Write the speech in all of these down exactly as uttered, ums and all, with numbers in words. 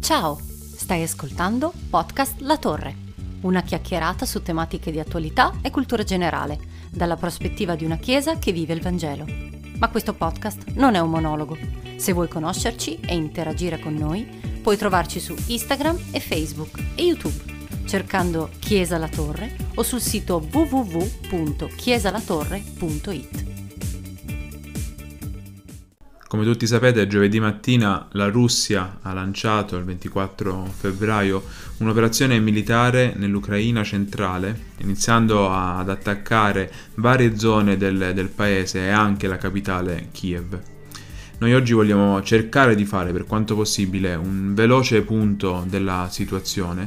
Ciao, stai ascoltando Podcast La Torre, una chiacchierata su tematiche di attualità e cultura generale, dalla prospettiva di una chiesa che vive il Vangelo. Ma questo podcast non è un monologo. Se vuoi conoscerci e interagire con noi, puoi trovarci su Instagram e Facebook e YouTube, cercando Chiesa La Torre o sul sito w w w punto chiesalatorre punto i t. Come tutti sapete, giovedì mattina la Russia ha lanciato, il ventiquattro febbraio, un'operazione militare nell'Ucraina centrale, iniziando ad attaccare varie zone del, del paese e anche la capitale Kiev. Noi oggi vogliamo cercare di fare, per quanto possibile, un veloce punto della situazione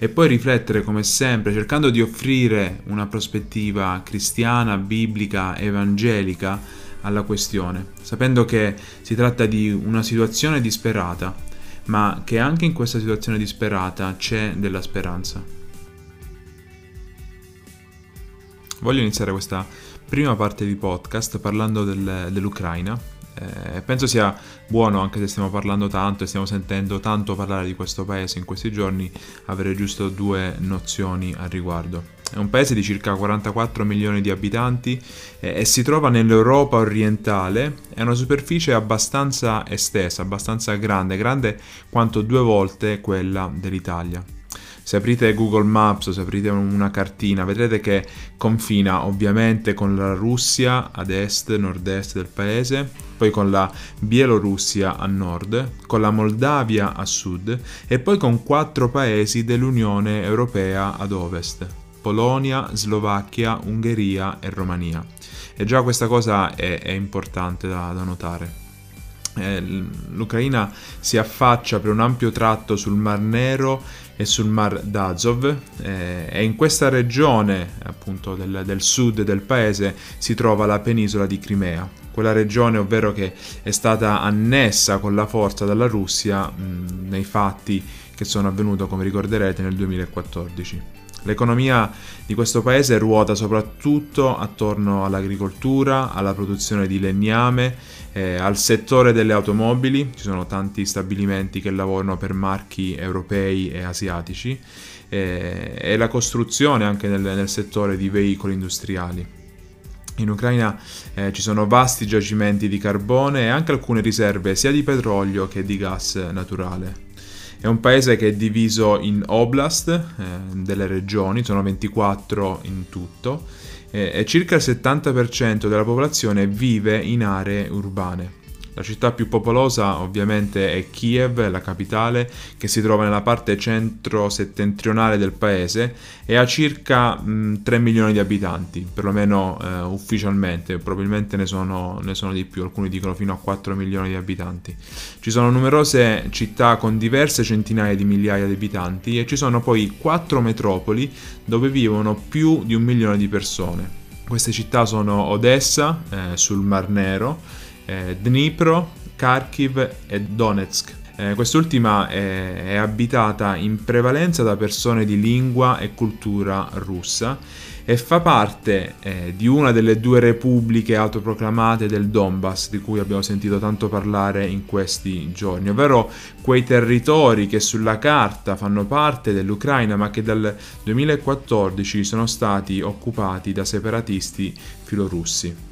e poi riflettere, come sempre, cercando di offrire una prospettiva cristiana, biblica, evangelica alla questione, sapendo che si tratta di una situazione disperata, ma che anche in questa situazione disperata c'è della speranza. Voglio iniziare questa prima parte di podcast parlando del, dell'Ucraina. Eh, penso sia buono, anche se stiamo parlando tanto e stiamo sentendo tanto parlare di questo paese in questi giorni, avere giusto due nozioni al riguardo. È un paese di circa quarantaquattro milioni di abitanti eh, e si trova nell'Europa orientale. È una superficie abbastanza estesa, abbastanza grande, grande quanto due volte quella dell'Italia. Se aprite Google Maps o se aprite una cartina, vedrete che confina ovviamente con la Russia ad est, nord-est del paese, poi con la Bielorussia a nord, con la Moldavia a sud e poi con quattro paesi dell'Unione Europea ad ovest: Polonia, Slovacchia, Ungheria e Romania. E già questa cosa è, è importante da, da notare. Eh, L'Ucraina si affaccia per un ampio tratto sul Mar Nero e sul Mar d'Azov eh, e in questa regione, appunto, del, del sud del paese si trova la penisola di Crimea, quella regione ovvero che è stata annessa con la forza dalla Russia mh, nei fatti che sono avvenuti, come ricorderete, nel duemilaquattordici. L'economia di questo paese ruota soprattutto attorno all'agricoltura, alla produzione di legname, eh, al settore delle automobili. Ci sono tanti stabilimenti che lavorano per marchi europei e asiatici, eh, e la costruzione anche nel, nel settore di veicoli industriali. In Ucraina eh, ci sono vasti giacimenti di carbone e anche alcune riserve sia di petrolio che di gas naturale. È un paese che è diviso in oblast, eh, delle regioni, sono ventiquattro in tutto, eh, e circa il settanta per cento della popolazione vive in aree urbane. La città più popolosa ovviamente è Kiev, la capitale, che si trova nella parte centro-settentrionale del paese e ha circa mh, tre milioni di abitanti, perlomeno eh, ufficialmente, probabilmente ne sono, ne sono di più, alcuni dicono fino a quattro milioni di abitanti. Ci sono numerose città con diverse centinaia di migliaia di abitanti e ci sono poi quattro metropoli dove vivono più di un milione di persone. Queste città sono Odessa, eh, sul Mar Nero, Dnipro, Kharkiv e Donetsk. Eh, quest'ultima è, è abitata in prevalenza da persone di lingua e cultura russa e fa parte eh, di una delle due repubbliche autoproclamate del Donbass, di cui abbiamo sentito tanto parlare in questi giorni, ovvero quei territori che sulla carta fanno parte dell'Ucraina ma che dal duemilaquattordici sono stati occupati da separatisti filorussi.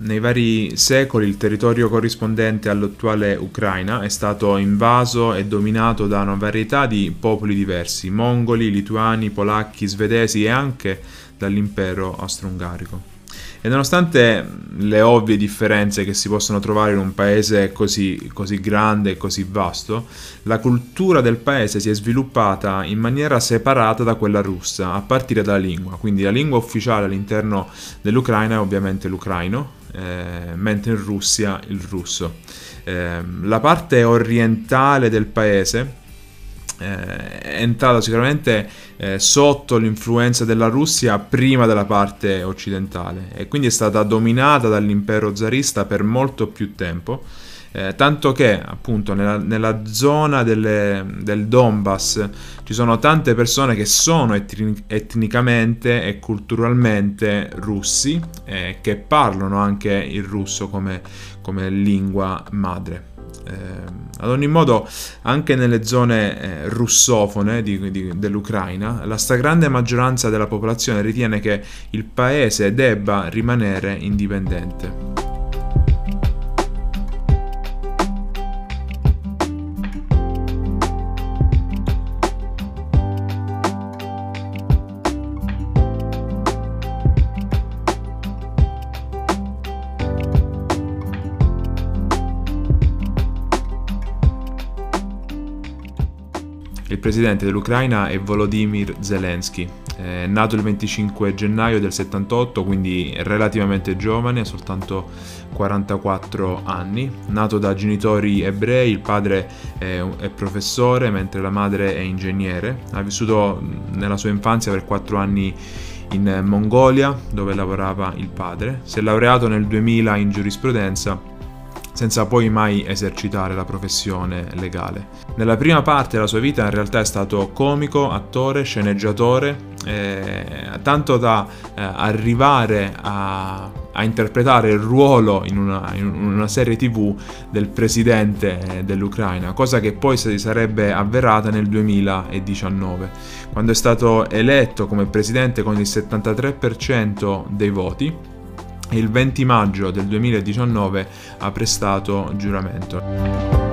Nei vari secoli il territorio corrispondente all'attuale Ucraina è stato invaso e dominato da una varietà di popoli diversi: mongoli, lituani, polacchi, svedesi e anche dall'impero austro-ungarico. E nonostante le ovvie differenze che si possono trovare in un paese così, così grande e così vasto, la cultura del paese si è sviluppata in maniera separata da quella russa, a partire dalla lingua. Quindi la lingua ufficiale all'interno dell'Ucraina è ovviamente l'ucraino, eh, mentre in Russia il russo. Eh, la parte orientale del paese è entrato sicuramente eh, sotto l'influenza della Russia prima della parte occidentale e quindi è stata dominata dall'impero zarista per molto più tempo, eh, tanto che appunto nella, nella zona delle, del Donbass ci sono tante persone che sono etni- etnicamente e culturalmente russi e eh, che parlano anche il russo come, come lingua madre. Eh, ad ogni modo, anche nelle zone eh, russofone di, di, dell'Ucraina, la stragrande maggioranza della popolazione ritiene che il paese debba rimanere indipendente. Il presidente dell'Ucraina è Volodymyr Zelensky, è nato il venticinque gennaio del settantotto, quindi relativamente giovane, soltanto quarantaquattro anni. Nato da genitori ebrei, il padre è, è professore, mentre la madre è ingegnere. Ha vissuto nella sua infanzia per quattro anni in Mongolia, dove lavorava il padre. Si è laureato nel duemila in giurisprudenza, senza poi mai esercitare la professione legale. Nella prima parte della sua vita in realtà è stato comico, attore, sceneggiatore, eh, tanto da eh, arrivare a, a interpretare il ruolo in una, in una serie tivù del presidente dell'Ucraina, cosa che poi si sarebbe avverata nel duemiladiciannove, quando è stato eletto come presidente con il settantatré per cento dei voti. Il venti maggio del duemiladiciannove ha prestato giuramento.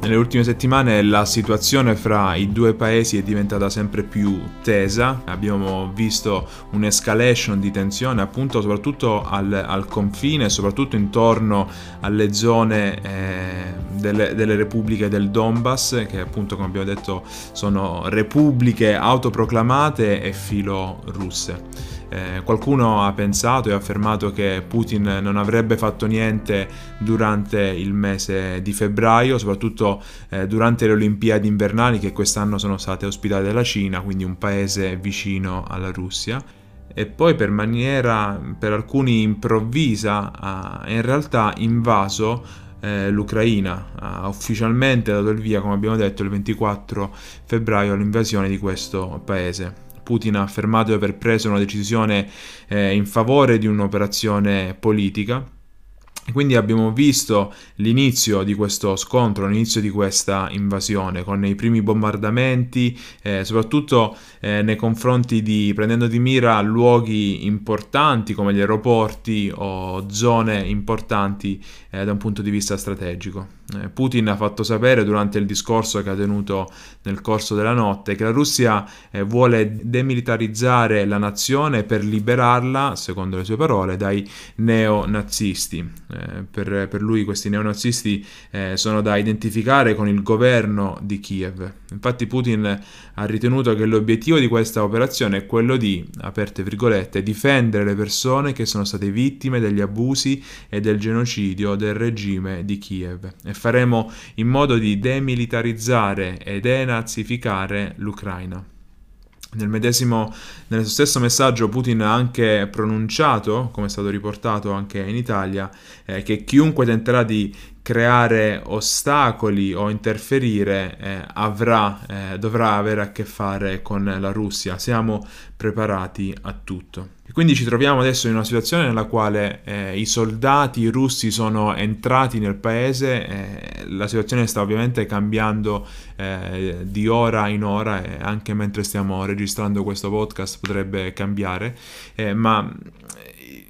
Nelle ultime settimane la situazione fra i due paesi è diventata sempre più tesa. Abbiamo visto un'escalation di tensione, appunto, soprattutto al, al confine, soprattutto intorno alle zone eh, delle, delle repubbliche del Donbass, che appunto, come abbiamo detto, sono repubbliche autoproclamate e filorusse. Eh, qualcuno ha pensato e affermato che Putin non avrebbe fatto niente durante il mese di febbraio, soprattutto eh, durante le Olimpiadi invernali che quest'anno sono state ospitate dalla Cina, quindi un paese vicino alla Russia. E poi per maniera, per alcuni improvvisa, ha in realtà invaso eh, l'Ucraina, ha ufficialmente dato il via, come abbiamo detto, il ventiquattro febbraio all'invasione di questo paese. Putin ha affermato di aver preso una decisione eh, in favore di un'operazione politica. Quindi abbiamo visto l'inizio di questo scontro, l'inizio di questa invasione, con i primi bombardamenti, eh, soprattutto eh, nei confronti di, prendendo di mira luoghi importanti come gli aeroporti o zone importanti eh, da un punto di vista strategico. Eh, Putin ha fatto sapere durante il discorso che ha tenuto nel corso della notte che la Russia eh, vuole demilitarizzare la nazione per liberarla, secondo le sue parole, dai neonazisti. Eh, per, per lui questi neonazisti eh, sono da identificare con il governo di Kiev. Infatti Putin ha ritenuto che l'obiettivo di questa operazione è quello di, aperte virgolette, difendere le persone che sono state vittime degli abusi e del genocidio del regime di Kiev, e faremo in modo di demilitarizzare e denazificare l'Ucraina. Nel medesimo, nel stesso messaggio Putin ha anche pronunciato, come è stato riportato anche in Italia, eh, che chiunque tenterà di creare ostacoli o interferire eh, avrà, eh, dovrà avere a che fare con la Russia. Siamo preparati a tutto. E quindi ci troviamo adesso in una situazione nella quale eh, i soldati russi sono entrati nel paese. Eh, la situazione sta ovviamente cambiando eh, di ora in ora, e anche mentre stiamo registrando questo podcast potrebbe cambiare, eh, ma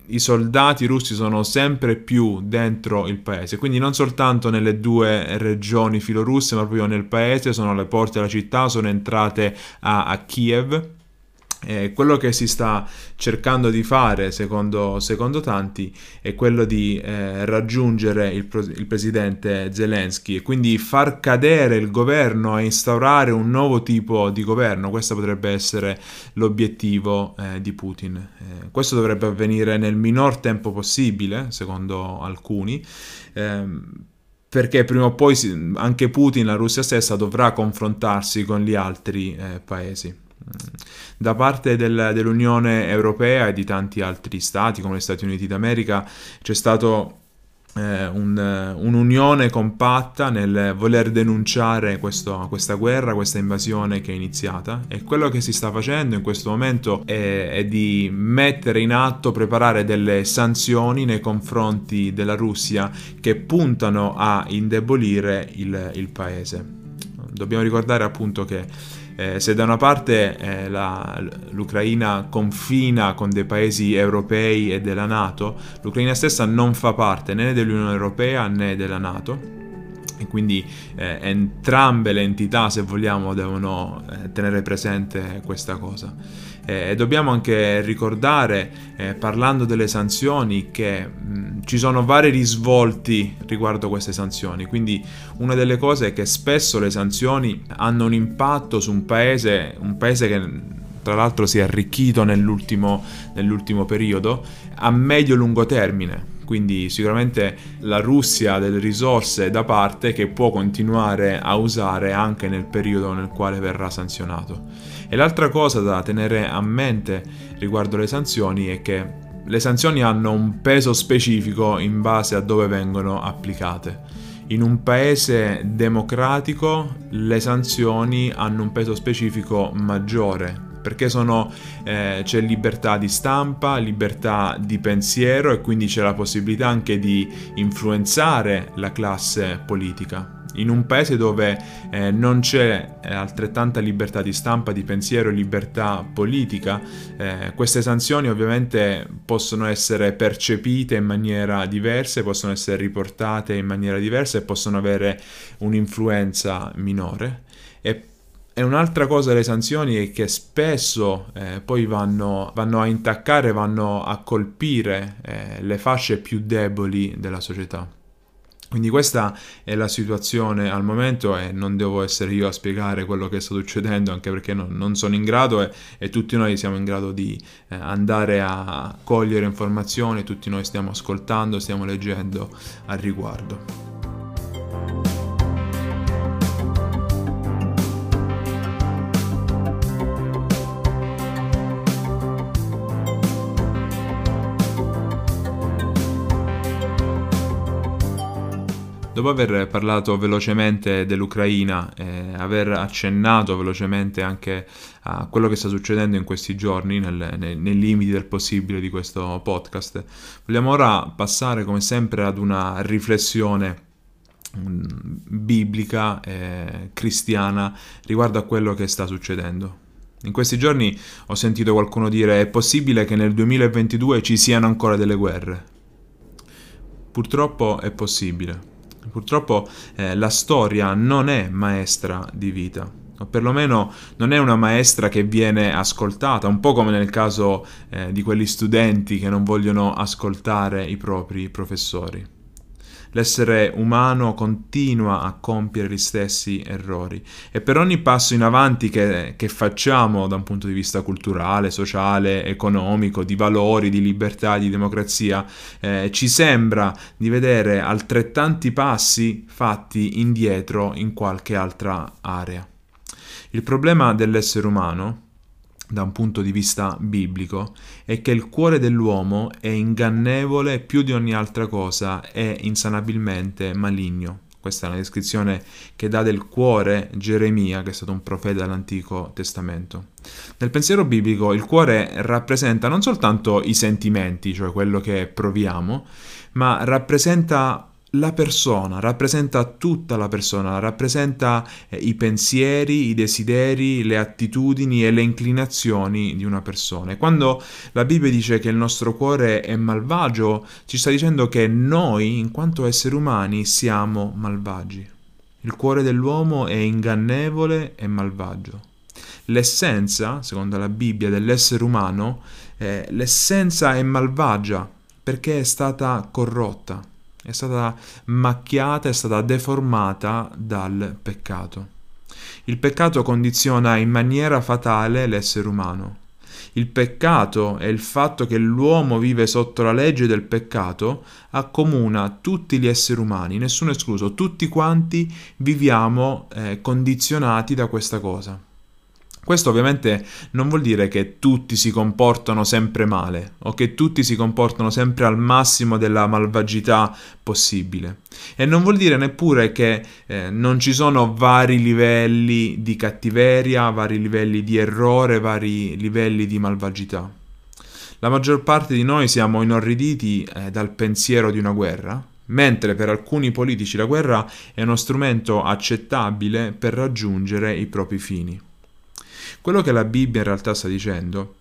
i soldati russi sono sempre più dentro il paese, quindi non soltanto nelle due regioni filorusse, ma proprio nel paese, sono alle porte della città, sono entrate a, a Kiev. Eh, quello che si sta cercando di fare, secondo, secondo tanti, è quello di eh, raggiungere il, il presidente Zelensky e quindi far cadere il governo e instaurare un nuovo tipo di governo. Questo potrebbe essere l'obiettivo eh, di Putin. Eh, questo dovrebbe avvenire nel minor tempo possibile, secondo alcuni, eh, perché prima o poi anche Putin, la Russia stessa, dovrà confrontarsi con gli altri eh, paesi. Da parte del, dell'Unione Europea e di tanti altri stati come gli Stati Uniti d'America c'è stato eh, un, un'unione compatta nel voler denunciare questo, questa guerra, questa invasione che è iniziata, e quello che si sta facendo in questo momento è, è di mettere in atto, preparare delle sanzioni nei confronti della Russia che puntano a indebolire il, il paese. Dobbiamo ricordare appunto che eh, se da una parte eh, la, l'Ucraina confina con dei paesi europei e della NATO, l'Ucraina stessa non fa parte né dell'Unione Europea né della NATO, e quindi eh, entrambe le entità, se vogliamo, devono eh, tenere presente questa cosa. E dobbiamo anche ricordare, eh, parlando delle sanzioni, che mh, ci sono vari risvolti riguardo queste sanzioni. Quindi una delle cose è che spesso le sanzioni hanno un impatto su un paese, un paese che tra l'altro si è arricchito nell'ultimo, nell'ultimo periodo, a medio-lungo termine. Quindi sicuramente la Russia ha delle risorse da parte che può continuare a usare anche nel periodo nel quale verrà sanzionato. E l'altra cosa da tenere a mente riguardo le sanzioni è che le sanzioni hanno un peso specifico in base a dove vengono applicate. In un paese democratico le sanzioni hanno un peso specifico maggiore, perché sono, eh, c'è libertà di stampa, libertà di pensiero, e quindi c'è la possibilità anche di influenzare la classe politica. In un paese dove eh, non c'è eh, altrettanta libertà di stampa, di pensiero e libertà politica, eh, queste sanzioni ovviamente possono essere percepite in maniera diversa, possono essere riportate in maniera diversa e possono avere un'influenza minore. E E un'altra cosa delle sanzioni è che spesso eh, poi vanno, vanno a intaccare, vanno a colpire eh, le fasce più deboli della società. Quindi questa è la situazione al momento, e non devo essere io a spiegare quello che sta succedendo, anche perché no, non sono in grado, e, e tutti noi siamo in grado di eh, andare a cogliere informazioni, tutti noi stiamo ascoltando, stiamo leggendo al riguardo. Dopo aver parlato velocemente dell'Ucraina e aver accennato velocemente anche a quello che sta succedendo in questi giorni, nel, nei, nei limiti del possibile di questo podcast, vogliamo ora passare come sempre ad una riflessione biblica e cristiana riguardo a quello che sta succedendo. In questi giorni ho sentito qualcuno dire: è possibile che nel duemilaventidue ci siano ancora delle guerre? Purtroppo è possibile. Purtroppo eh, la storia non è maestra di vita, o perlomeno non è una maestra che viene ascoltata, un po' come nel caso eh, di quegli studenti che non vogliono ascoltare i propri professori. L'essere umano continua a compiere gli stessi errori, e per ogni passo in avanti che, che facciamo da un punto di vista culturale, sociale, economico, di valori, di libertà, di democrazia, eh, ci sembra di vedere altrettanti passi fatti indietro in qualche altra area. Il problema dell'essere umano, da un punto di vista biblico, è che il cuore dell'uomo è ingannevole più di ogni altra cosa e insanabilmente maligno. Questa è una descrizione che dà del cuore Geremia, che è stato un profeta dell'Antico Testamento. Nel pensiero biblico il cuore rappresenta non soltanto i sentimenti, cioè quello che proviamo, ma rappresenta la persona, rappresenta tutta la persona, rappresenta i pensieri, i desideri, le attitudini e le inclinazioni di una persona. E quando la Bibbia dice che il nostro cuore è malvagio, ci sta dicendo che noi, in quanto esseri umani, siamo malvagi. Il cuore dell'uomo è ingannevole e malvagio. L'essenza, secondo la Bibbia, dell'essere umano, eh, l'essenza è malvagia perché è stata corrotta. È stata macchiata, è stata deformata dal peccato. Il peccato condiziona in maniera fatale l'essere umano. Il peccato e il fatto che l'uomo vive sotto la legge del peccato accomuna tutti gli esseri umani, nessuno escluso, tutti quanti viviamo eh, condizionati da questa cosa. Questo ovviamente non vuol dire che tutti si comportano sempre male o che tutti si comportano sempre al massimo della malvagità possibile, e non vuol dire neppure che eh, non ci sono vari livelli di cattiveria, vari livelli di errore, vari livelli di malvagità. La maggior parte di noi siamo inorriditi eh, dal pensiero di una guerra, mentre per alcuni politici la guerra è uno strumento accettabile per raggiungere i propri fini. Quello che la Bibbia in realtà sta dicendo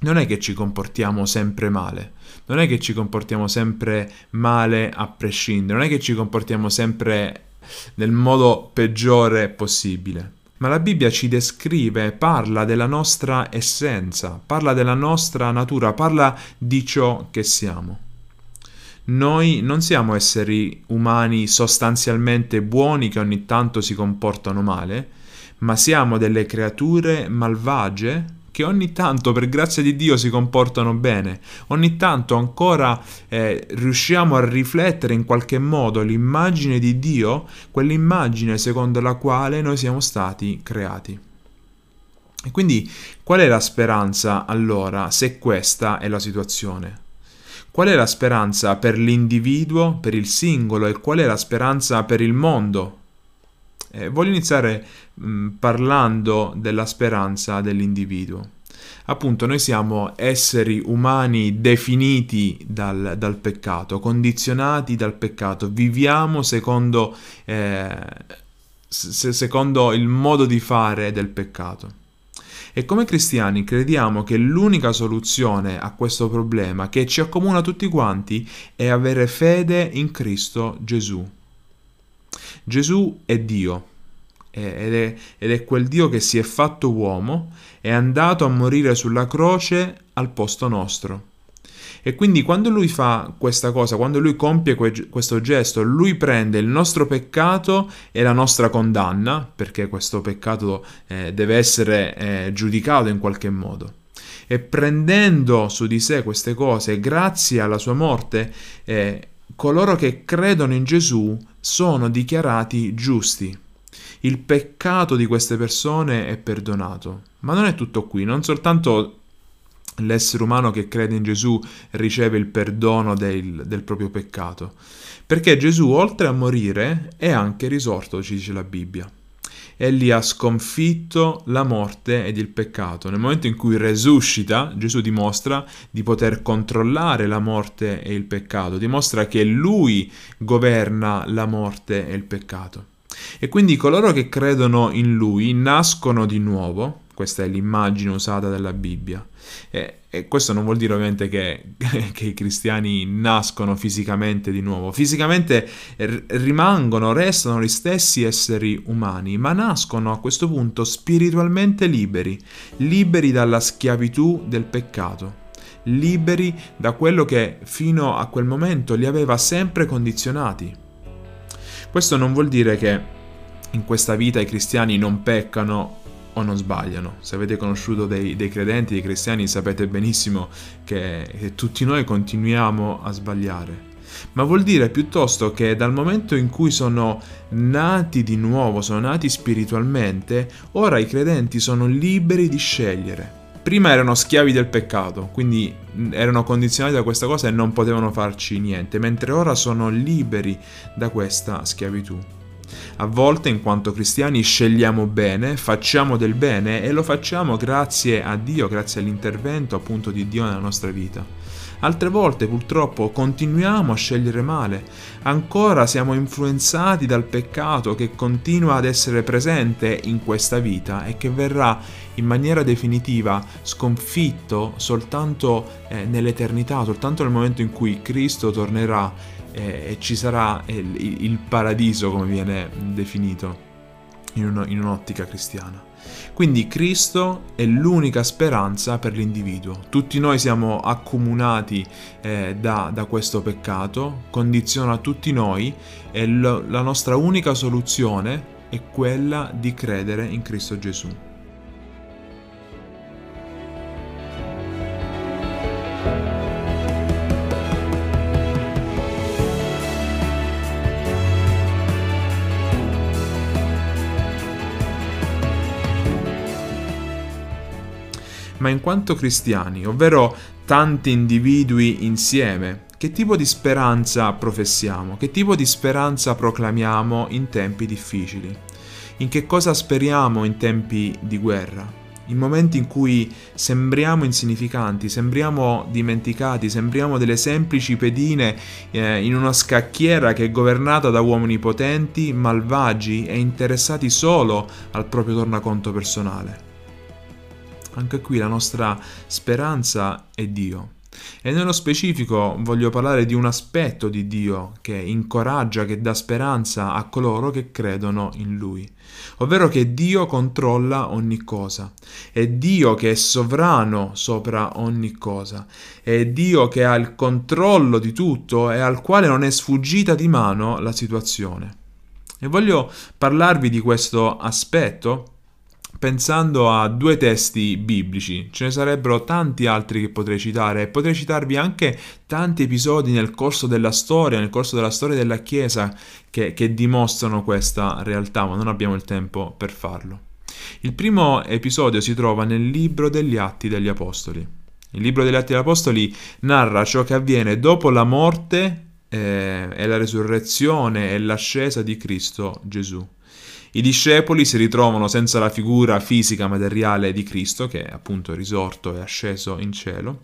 non è che ci comportiamo sempre male, non è che ci comportiamo sempre male a prescindere, non è che ci comportiamo sempre nel modo peggiore possibile. Ma la Bibbia ci descrive, parla della nostra essenza, parla della nostra natura, parla di ciò che siamo. Noi non siamo esseri umani sostanzialmente buoni che ogni tanto si comportano male, ma siamo delle creature malvagie che ogni tanto, per grazia di Dio, si comportano bene. Ogni tanto ancora eh, riusciamo a riflettere in qualche modo l'immagine di Dio, quell'immagine secondo la quale noi siamo stati creati. E quindi qual è la speranza allora, se questa è la situazione? Qual è la speranza per l'individuo, per il singolo, e qual è la speranza per il mondo? Eh, voglio iniziare mh, parlando della speranza dell'individuo. Appunto, noi siamo esseri umani definiti dal, dal peccato, condizionati dal peccato, viviamo secondo, eh, se, secondo il modo di fare del peccato. E come cristiani crediamo che l'unica soluzione a questo problema che ci accomuna tutti quanti è avere fede in Cristo Gesù. Gesù è Dio ed è, ed è quel Dio che si è fatto uomo, è andato a morire sulla croce al posto nostro. E quindi quando Lui fa questa cosa, quando Lui compie que- questo gesto, Lui prende il nostro peccato e la nostra condanna, perché questo peccato eh, deve essere eh, giudicato in qualche modo. E prendendo su di sé queste cose, grazie alla sua morte, eh, coloro che credono in Gesù sono dichiarati giusti. Il peccato di queste persone è perdonato. Ma non è tutto qui, non soltanto l'essere umano che crede in Gesù riceve il perdono del, del proprio peccato, perché Gesù, oltre a morire, è anche risorto, ci dice la Bibbia. Egli ha sconfitto la morte ed il peccato. Nel momento in cui resuscita, Gesù dimostra di poter controllare la morte e il peccato, dimostra che Lui governa la morte e il peccato. E quindi coloro che credono in Lui nascono di nuovo. Questa è l'immagine usata dalla Bibbia. E, e questo non vuol dire ovviamente che, che i cristiani nascono fisicamente di nuovo. Fisicamente rimangono, restano gli stessi esseri umani, ma nascono a questo punto spiritualmente liberi, liberi dalla schiavitù del peccato, liberi da quello che fino a quel momento li aveva sempre condizionati. Questo non vuol dire che in questa vita i cristiani non peccano o non sbagliano. Se avete conosciuto dei, dei credenti, dei cristiani, sapete benissimo che, che tutti noi continuiamo a sbagliare. Ma vuol dire piuttosto che dal momento in cui sono nati di nuovo, sono nati spiritualmente, ora i credenti sono liberi di scegliere. Prima erano schiavi del peccato, quindi erano condizionati da questa cosa e non potevano farci niente, mentre ora sono liberi da questa schiavitù. A volte, in quanto cristiani, scegliamo bene, facciamo del bene e lo facciamo grazie a Dio, grazie all'intervento appunto di Dio nella nostra vita. Altre volte, purtroppo, continuiamo a scegliere male. Ancora siamo influenzati dal peccato che continua ad essere presente in questa vita e che verrà in maniera definitiva sconfitto soltanto eh, nell'eternità, soltanto nel momento in cui Cristo tornerà eh, e ci sarà il, il paradiso, come viene definito in, un, in un'ottica cristiana. Quindi Cristo è l'unica speranza per l'individuo. Tutti noi siamo accomunati eh, da, da questo peccato, condiziona tutti noi, e lo, la nostra unica soluzione è quella di credere in Cristo Gesù. ma in quanto cristiani, ovvero tanti individui insieme. Che tipo di speranza professiamo? Che tipo di speranza proclamiamo in tempi difficili? In che cosa speriamo in tempi di guerra? In momenti in cui sembriamo insignificanti, sembriamo dimenticati, sembriamo delle semplici pedine eh, in una scacchiera che è governata da uomini potenti, malvagi e interessati solo al proprio tornaconto personale. Anche qui la nostra speranza è Dio. E nello specifico voglio parlare di un aspetto di Dio che incoraggia, che dà speranza a coloro che credono in Lui, ovvero che Dio controlla ogni cosa, è Dio che è sovrano sopra ogni cosa, è Dio che ha il controllo di tutto e al quale non è sfuggita di mano la situazione. E voglio parlarvi di questo aspetto pensando a due testi biblici. Ce ne sarebbero tanti altri che potrei citare e potrei citarvi anche tanti episodi nel corso della storia, nel corso della storia della Chiesa che, che dimostrano questa realtà, ma non abbiamo il tempo per farlo. Il primo episodio si trova nel libro degli Atti degli Apostoli. Il libro degli Atti degli Apostoli narra ciò che avviene dopo la morte eh, e la resurrezione e l'ascesa di Cristo Gesù. I discepoli si ritrovano senza la figura fisica materiale di Cristo, che è appunto risorto e asceso in cielo.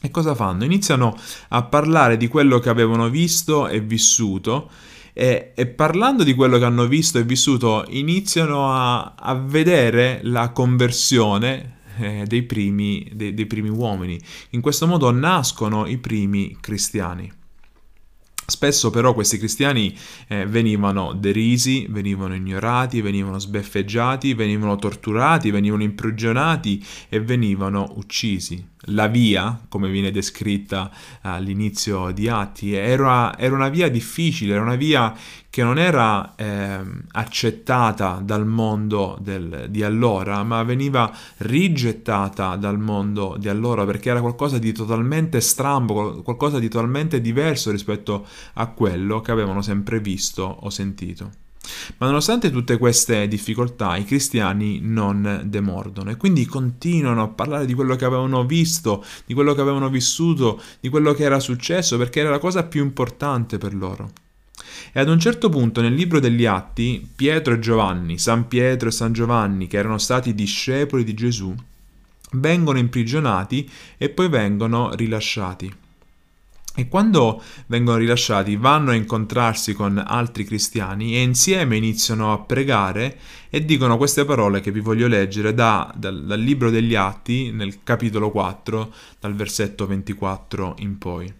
E cosa fanno? Iniziano a parlare di quello che avevano visto e vissuto e, e parlando di quello che hanno visto e vissuto iniziano a, a vedere la conversione eh, dei primi, dei, dei primi uomini. In questo modo nascono i primi cristiani. Spesso però questi cristiani eh, venivano derisi, venivano ignorati, venivano sbeffeggiati, venivano torturati, venivano imprigionati e venivano uccisi. La via, come viene descritta all'inizio di Atti, era, era una via difficile, era una via che non era eh, accettata dal mondo del, di allora, ma veniva rigettata dal mondo di allora perché era qualcosa di totalmente strambo, qualcosa di totalmente diverso rispetto a quello che avevano sempre visto o sentito. Ma nonostante tutte queste difficoltà, i cristiani non demordono e quindi continuano a parlare di quello che avevano visto, di quello che avevano vissuto, di quello che era successo, perché era la cosa più importante per loro. E ad un certo punto nel libro degli Atti, Pietro e Giovanni, San Pietro e San Giovanni, che erano stati discepoli di Gesù, vengono imprigionati e poi vengono rilasciati. E quando vengono rilasciati vanno a incontrarsi con altri cristiani e insieme iniziano a pregare e dicono queste parole che vi voglio leggere da, dal, dal libro degli Atti, nel capitolo quattro, dal versetto ventiquattro in poi.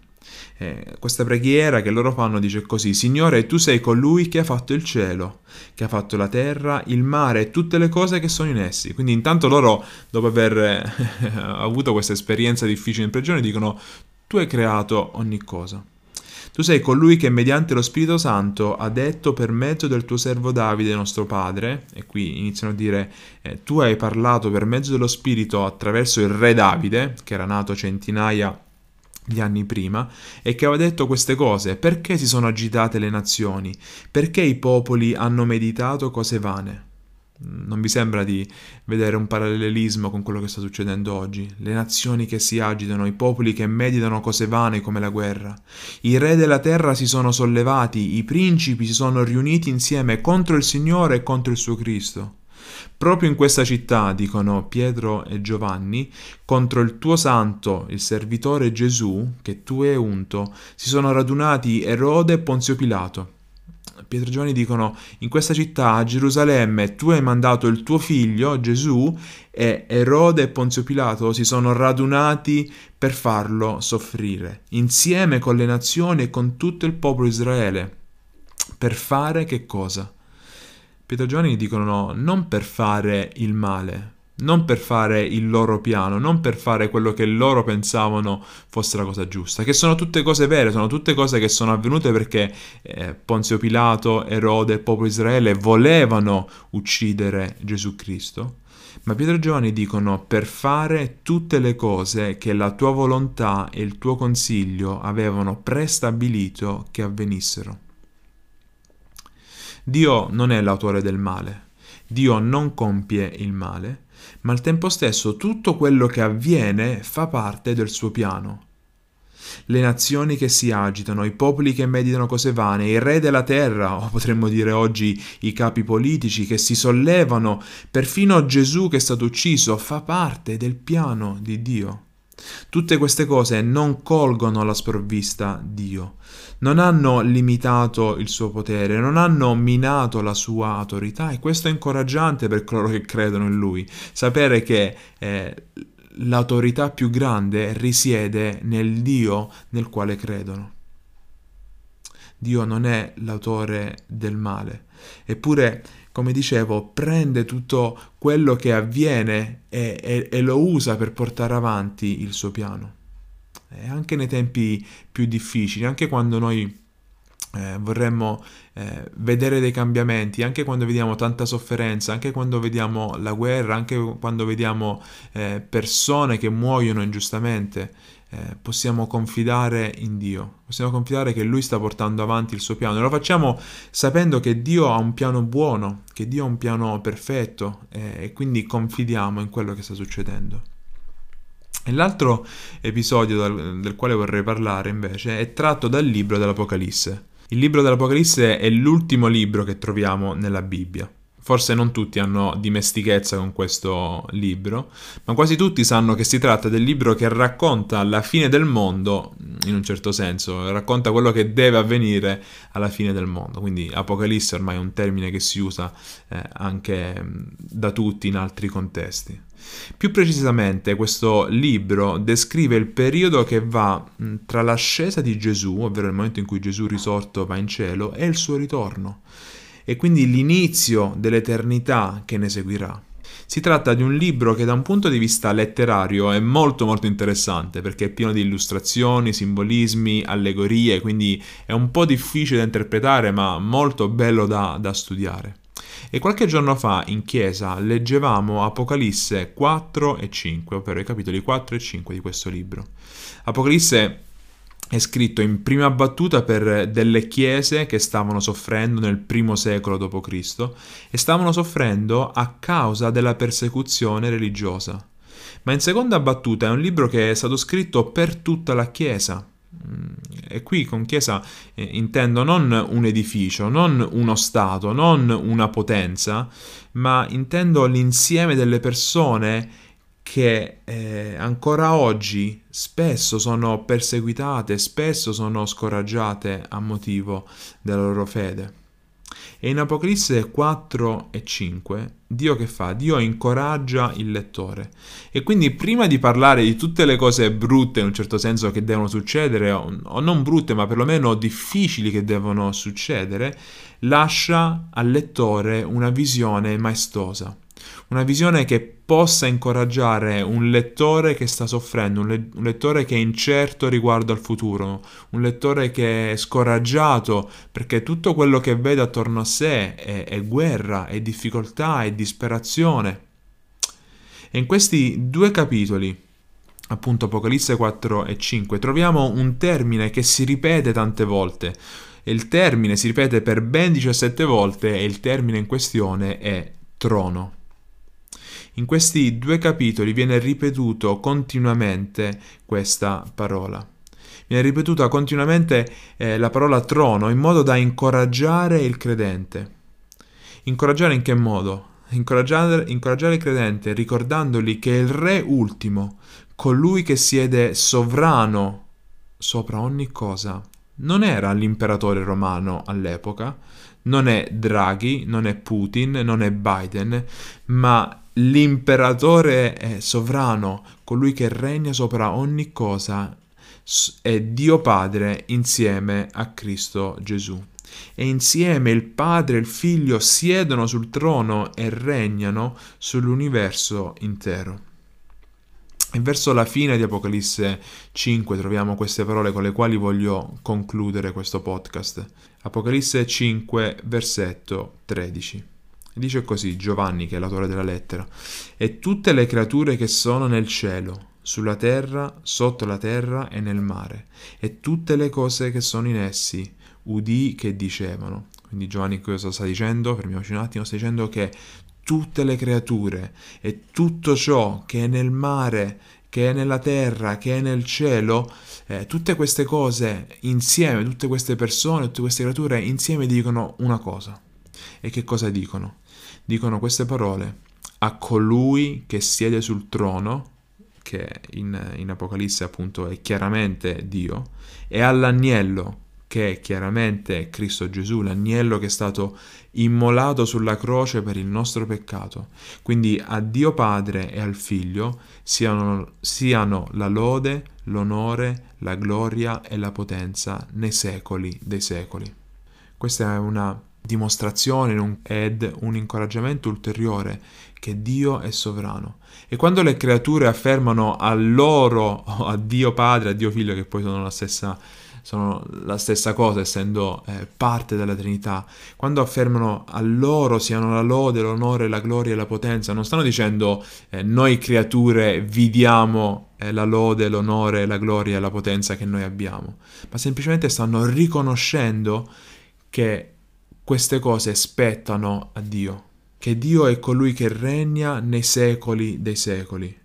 Eh, questa preghiera che loro fanno dice così: Signore, tu sei colui che ha fatto il cielo, che ha fatto la terra, il mare e tutte le cose che sono in essi. Quindi intanto loro, dopo aver eh, avuto questa esperienza difficile in prigione, dicono: Tu hai creato ogni cosa. Tu sei colui che mediante lo Spirito Santo ha detto per mezzo del tuo servo Davide, nostro padre, e qui iniziano a dire eh, tu hai parlato per mezzo dello Spirito attraverso il re Davide, che era nato centinaia di anni prima, e che aveva detto queste cose. Perché si sono agitate le nazioni? Perché i popoli hanno meditato cose vane? Non vi sembra di vedere un parallelismo con quello che sta succedendo oggi? Le nazioni che si agitano, i popoli che meditano cose vane come la guerra. I re della terra si sono sollevati, i principi si sono riuniti insieme contro il Signore e contro il suo Cristo. Proprio in questa città, dicono Pietro e Giovanni, contro il tuo santo, il servitore Gesù, che tu hai unto, si sono radunati Erode e Ponzio Pilato. Pietro e Giovanni dicono: in questa città, a Gerusalemme, tu hai mandato il tuo figlio Gesù e Erode e Ponzio Pilato si sono radunati per farlo soffrire, insieme con le nazioni e con tutto il popolo di Israele. Per fare che cosa? Pietro e Giovanni dicono: non per fare il male, non per fare il loro piano, non per fare quello che loro pensavano fosse la cosa giusta, che sono tutte cose vere, sono tutte cose che sono avvenute perché eh, Ponzio Pilato, Erode e il popolo di Israele volevano uccidere Gesù Cristo. Ma Pietro e Giovanni dicono: per fare tutte le cose che la tua volontà e il tuo consiglio avevano prestabilito che avvenissero. Dio non è l'autore del male, Dio non compie il male, ma al tempo stesso tutto quello che avviene fa parte del suo piano. Le nazioni che si agitano, i popoli che meditano cose vane, i re della terra, o potremmo dire oggi i capi politici che si sollevano, perfino Gesù che è stato ucciso, fa parte del piano di Dio. Tutte queste cose non colgono alla sprovvista Dio, non hanno limitato il suo potere, non hanno minato la sua autorità, e questo è incoraggiante per coloro che credono in Lui, sapere che eh, l'autorità più grande risiede nel Dio nel quale credono. Dio non è l'autore del male, eppure, come dicevo, prende tutto quello che avviene e, e, e lo usa per portare avanti il suo piano. E anche nei tempi più difficili, anche quando noi eh, vorremmo eh, vedere dei cambiamenti, anche quando vediamo tanta sofferenza, anche quando vediamo la guerra, anche quando vediamo eh, persone che muoiono ingiustamente, Eh, possiamo confidare in Dio, possiamo confidare che Lui sta portando avanti il suo piano, e lo facciamo sapendo che Dio ha un piano buono, che Dio ha un piano perfetto, eh, e quindi confidiamo in quello che sta succedendo. E l'altro episodio dal, del quale vorrei parlare invece è tratto dal libro dell'Apocalisse. Il libro dell'Apocalisse è l'ultimo libro che troviamo nella Bibbia. Forse non tutti hanno dimestichezza con questo libro, ma quasi tutti sanno che si tratta del libro che racconta la fine del mondo, in un certo senso, racconta quello che deve avvenire alla fine del mondo. Quindi Apocalisse ormai è un termine che si usa eh, anche da tutti in altri contesti. Più precisamente, questo libro descrive il periodo che va tra l'ascesa di Gesù, ovvero il momento in cui Gesù risorto va in cielo, e il suo ritorno, e quindi l'inizio dell'eternità che ne seguirà. Si tratta di un libro che da un punto di vista letterario è molto molto interessante, perché è pieno di illustrazioni, simbolismi, allegorie, quindi è un po' difficile da interpretare ma molto bello da, da studiare. E qualche giorno fa in chiesa leggevamo Apocalisse quattro e cinque, ovvero i capitoli quattro e cinque di questo libro. Apocalisse è scritto in prima battuta per delle chiese che stavano soffrendo nel primo secolo dopo Cristo e stavano soffrendo a causa della persecuzione religiosa. Ma in seconda battuta è un libro che è stato scritto per tutta la chiesa. E qui con chiesa eh, intendo non un edificio, non uno stato, non una potenza, ma intendo l'insieme delle persone che eh, ancora oggi spesso sono perseguitate, spesso sono scoraggiate a motivo della loro fede. E in Apocalisse quattro e cinque, Dio che fa? Dio incoraggia il lettore. E quindi prima di parlare di tutte le cose brutte, in un certo senso, che devono succedere, o non brutte, ma perlomeno difficili che devono succedere, lascia al lettore una visione maestosa. Una visione che possa incoraggiare un lettore che sta soffrendo, un, le- un lettore che è incerto riguardo al futuro, un lettore che è scoraggiato perché tutto quello che vede attorno a sé è, è guerra, è difficoltà, è disperazione. E in questi due capitoli, appunto Apocalisse quattro e cinque, troviamo un termine che si ripete tante volte. E il termine si ripete per ben diciassette volte, e il termine in questione è trono. In questi due capitoli viene ripetuto continuamente questa parola. Viene ripetuta continuamente eh, la parola trono, in modo da incoraggiare il credente. Incoraggiare in che modo? Incoraggiare, incoraggiare il credente ricordandogli che il Re ultimo, colui che siede sovrano sopra ogni cosa, non era l'imperatore romano all'epoca, non è Draghi, non è Putin, non è Biden, ma l'imperatore è sovrano, colui che regna sopra ogni cosa, è Dio Padre insieme a Cristo Gesù. E insieme il Padre e il Figlio siedono sul trono e regnano sull'universo intero. E verso la fine di Apocalisse cinque troviamo queste parole con le quali voglio concludere questo podcast. Apocalisse cinque, versetto tredici. Dice così Giovanni, che è l'autore della lettera: «E tutte le creature che sono nel cielo, sulla terra, sotto la terra e nel mare, e tutte le cose che sono in essi, udì che dicevano». Quindi Giovanni cosa sta dicendo? Fermiamoci un attimo, sta dicendo che tutte le creature e tutto ciò che è nel mare, che è nella terra, che è nel cielo, eh, tutte queste cose insieme, tutte queste persone, tutte queste creature insieme dicono una cosa. E che cosa dicono? Dicono queste parole: a colui che siede sul trono, che in, in Apocalisse appunto è chiaramente Dio, e all'agnello, che è chiaramente Cristo Gesù, l'agnello che è stato immolato sulla croce per il nostro peccato. Quindi a Dio Padre e al Figlio siano, siano la lode, l'onore, la gloria e la potenza nei secoli dei secoli. Questa è una dimostrazione ed un incoraggiamento ulteriore che Dio è sovrano. E quando le creature affermano a loro, a Dio Padre, a Dio Figlio, che poi sono la stessa sono la stessa cosa essendo eh, parte della Trinità, quando affermano a loro siano la lode, l'onore, la gloria e la potenza, non stanno dicendo eh, noi creature vi diamo eh, la lode, l'onore, la gloria e la potenza che noi abbiamo, ma semplicemente stanno riconoscendo che queste cose spettano a Dio, che Dio è colui che regna nei secoli dei secoli,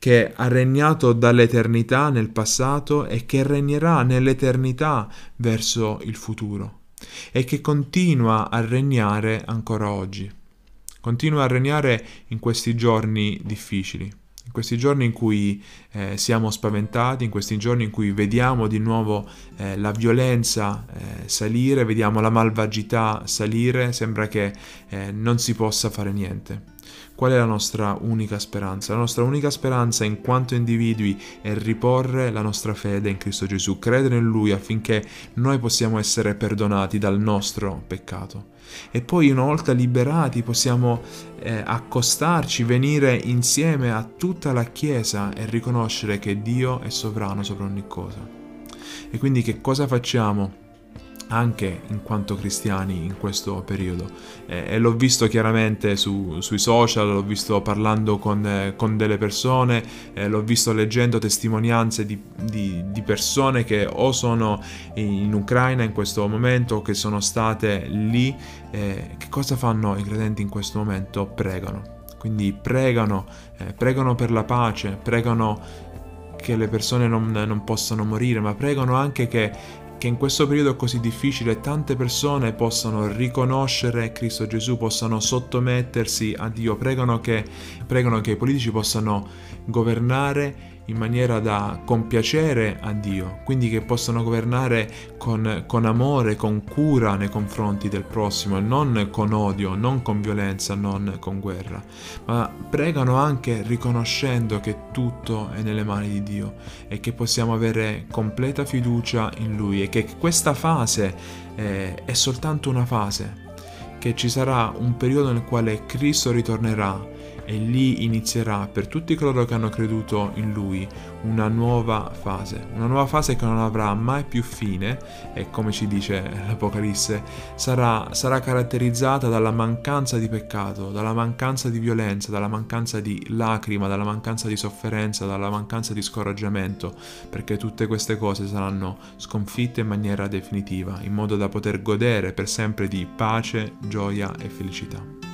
che ha regnato dall'eternità nel passato e che regnerà nell'eternità verso il futuro e che continua a regnare ancora oggi, continua a regnare in questi giorni difficili, in questi giorni in cui eh, siamo spaventati, in questi giorni in cui vediamo di nuovo eh, la violenza eh, salire, vediamo la malvagità salire, sembra che eh, non si possa fare niente. Qual è la nostra unica speranza? La nostra unica speranza in quanto individui è riporre la nostra fede in Cristo Gesù, credere in Lui affinché noi possiamo essere perdonati dal nostro peccato. E poi una volta liberati possiamo eh, accostarci, venire insieme a tutta la Chiesa e riconoscere che Dio è sovrano sopra ogni cosa. E quindi che cosa facciamo? Anche in quanto cristiani in questo periodo eh, e l'ho visto chiaramente su, sui social, l'ho visto parlando con, eh, con delle persone, eh, l'ho visto leggendo testimonianze di, di, di persone che o sono in Ucraina in questo momento o che sono state lì. Eh, che cosa fanno i credenti in questo momento? Pregano, quindi pregano, eh, pregano per la pace, pregano che le persone non, non possano morire, ma pregano anche che che in questo periodo così difficile tante persone possano riconoscere Cristo Gesù, possano sottomettersi a Dio, pregano che, pregano che i politici possano governare in maniera da compiacere a Dio, quindi che possano governare con, con amore, con cura nei confronti del prossimo e non con odio, non con violenza, non con guerra, ma pregano anche riconoscendo che tutto è nelle mani di Dio e che possiamo avere completa fiducia in Lui e che questa fase eh, è soltanto una fase, che ci sarà un periodo nel quale Cristo ritornerà e lì inizierà per tutti coloro che hanno creduto in Lui una nuova fase, una nuova fase che non avrà mai più fine e, come ci dice l'Apocalisse, sarà, sarà caratterizzata dalla mancanza di peccato, dalla mancanza di violenza, dalla mancanza di lacrima, dalla mancanza di sofferenza, dalla mancanza di scoraggiamento, perché tutte queste cose saranno sconfitte in maniera definitiva, in modo da poter godere per sempre di pace, gioia e felicità.